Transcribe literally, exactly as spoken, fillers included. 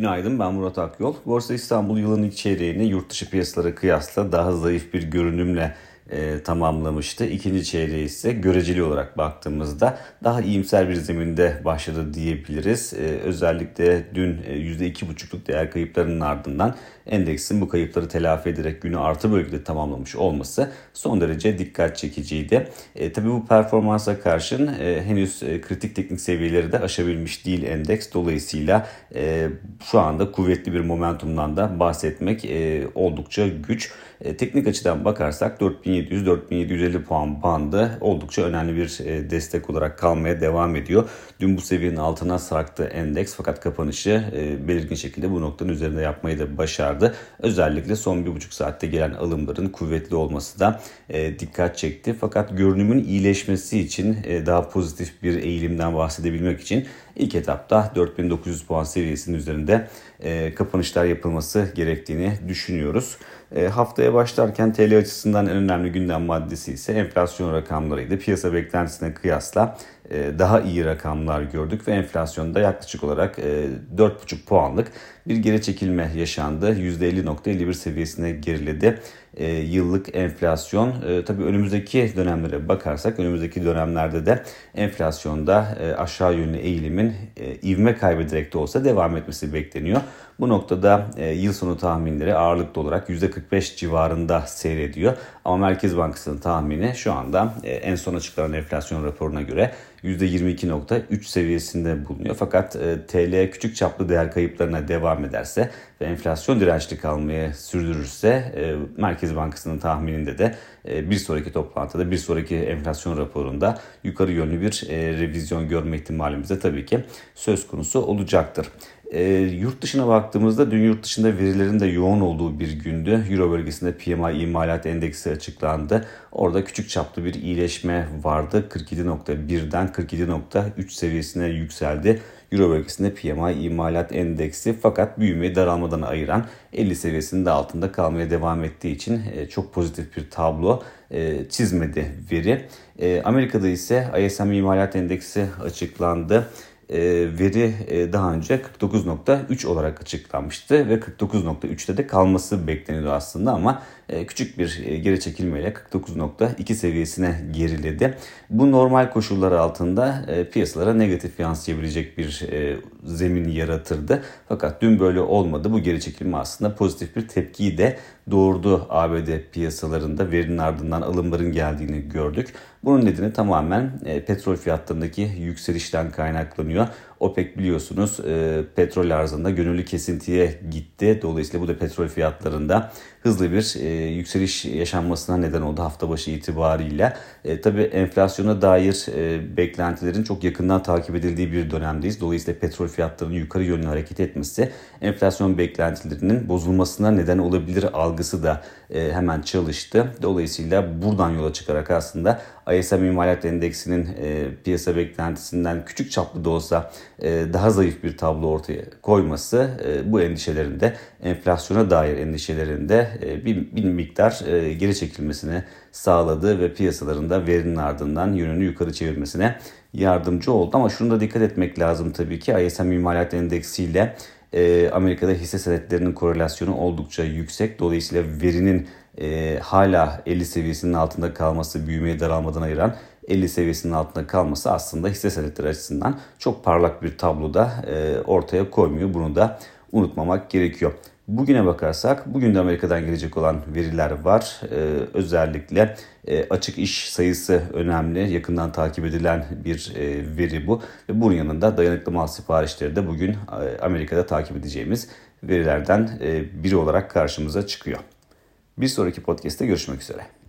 Günaydın, ben Murat Akyol. Borsa İstanbul yılın ilk çeyreğini yurt dışı piyasalara kıyasla daha zayıf bir görünümle e, tamamlamıştı. İkinci çeyreği ise göreceli olarak baktığımızda daha iyimser bir zeminde başladı diyebiliriz. E, özellikle dün yüzde iki buçukluk değer kayıplarının ardından endeksin bu kayıpları telafi ederek günü artı bölgede tamamlamış olması son derece dikkat çekiciydi. E, tabii bu performansa karşın e, henüz e, kritik teknik seviyeleri de aşabilmiş değil endeks. Dolayısıyla e, şu anda kuvvetli bir momentumdan da bahsetmek e, oldukça güç. E, teknik açıdan bakarsak dört bin yedi yüz dört bin yedi yüz elli puan bandı oldukça önemli bir e, destek olarak kalmaya devam ediyor. Dün bu seviyenin altına sarktı endeks, fakat kapanışı e, belirgin şekilde bu noktanın üzerinde yapmayı da başardı. Özellikle son bir buçuk saatte gelen alımların kuvvetli olması da e, dikkat çekti. Fakat görünümün iyileşmesi için e, daha pozitif bir eğilimden bahsedebilmek için ilk etapta dört bin dokuz yüz puan seviyesinin üzerinde e, kapanışlar yapılması gerektiğini düşünüyoruz. E, haftaya başlarken T L açısından en önemli gündem maddesi ise enflasyon rakamlarıydı. Piyasa beklentisine kıyasla e, daha iyi rakamlar gördük ve enflasyonda yaklaşık olarak e, dört virgül beş puanlık bir geri çekilme yaşandı. yüzde elli virgül elli bir seviyesine geriledi. E, yıllık enflasyon e, tabii önümüzdeki dönemlere bakarsak önümüzdeki dönemlerde de enflasyonda e, aşağı yönlü eğilimin e, ivme kaybederek de olsa devam etmesi bekleniyor. Bu noktada e, yıl sonu tahminleri ağırlıklı olarak yüzde kırk beş civarında seyrediyor. Ama Merkez Bankası'nın tahmini şu anda e, en son açıklanan enflasyon raporuna göre yüzde yirmi iki virgül üç seviyesinde bulunuyor. Fakat e, T L küçük çaplı değer kayıplarına devam ederse ve enflasyon dirençli kalmaya sürdürürse e, Merkez Bankası'nın tahmininde de e, bir sonraki toplantıda, bir sonraki enflasyon raporunda yukarı yönlü bir e, revizyon görme ihtimalimiz de tabii ki söz konusu olacaktır. E, yurt dışına baktığımızda dün yurt dışında verilerin de yoğun olduğu bir gündü. Euro bölgesinde P M I imalat endeksi açıklandı. Orada küçük çaplı bir iyileşme vardı. kırk yedi virgül birden kırk yedi virgül üç seviyesine yükseldi. Euro bölgesinde P M I imalat endeksi, fakat büyümeyi daralmadan ayıran elli seviyesinin de altında kalmaya devam ettiği için çok pozitif bir tablo çizmedi veri. Amerika'da ise I S M imalat endeksi açıklandı. Veri daha önce kırk dokuz virgül üç olarak açıklanmıştı ve kırk dokuz virgül üçte de kalması bekleniyordu aslında, ama küçük bir geri çekilmeyle kırk dokuz virgül iki seviyesine geriledi. Bu normal koşullar altında piyasalara negatif yansıyabilecek bir zemin yaratırdı. Fakat dün böyle olmadı. Bu geri çekilme aslında pozitif bir tepkiyi de doğurdu. A B D piyasalarında verinin ardından alımların geldiğini gördük. Bunun nedeni tamamen petrol fiyatlarındaki yükselişten kaynaklanıyor. OPEC biliyorsunuz e, petrol arzında gönüllü kesintiye gitti. Dolayısıyla bu da petrol fiyatlarında hızlı bir e, yükseliş yaşanmasına neden oldu hafta başı itibariyle. E, tabii enflasyona dair e, beklentilerin çok yakından takip edildiği bir dönemdeyiz. Dolayısıyla petrol fiyatlarının yukarı yönlü hareket etmesi enflasyon beklentilerinin bozulmasına neden olabilir algısı da e, hemen çalıştı. Dolayısıyla buradan yola çıkarak aslında I S M imalat endeksinin e, piyasa beklentisinden küçük çaplı da olsa daha zayıf bir tablo ortaya koyması bu endişelerinde, enflasyona dair endişelerinde bir, bir miktar geri çekilmesini sağladı ve piyasalarında verinin ardından yönünü yukarı çevirmesine yardımcı oldu. Ama şunu da dikkat etmek lazım tabii ki, I S M imalat endeksiyle Amerika'da hisse senetlerinin korelasyonu oldukça yüksek. Dolayısıyla verinin E, hala elli seviyesinin altında kalması, büyümeyi daralmadan ayıran elli seviyesinin altında kalması aslında hisse senetleri açısından çok parlak bir tabloda e, ortaya koymuyor. Bunu da unutmamak gerekiyor. Bugüne bakarsak bugün de Amerika'dan gelecek olan veriler var. E, özellikle e, açık iş sayısı önemli. Yakından takip edilen bir e, veri bu. Ve bunun yanında dayanıklı mal siparişleri de bugün e, Amerika'da takip edeceğimiz verilerden e, biri olarak karşımıza çıkıyor. Bir sonraki podcast'te görüşmek üzere.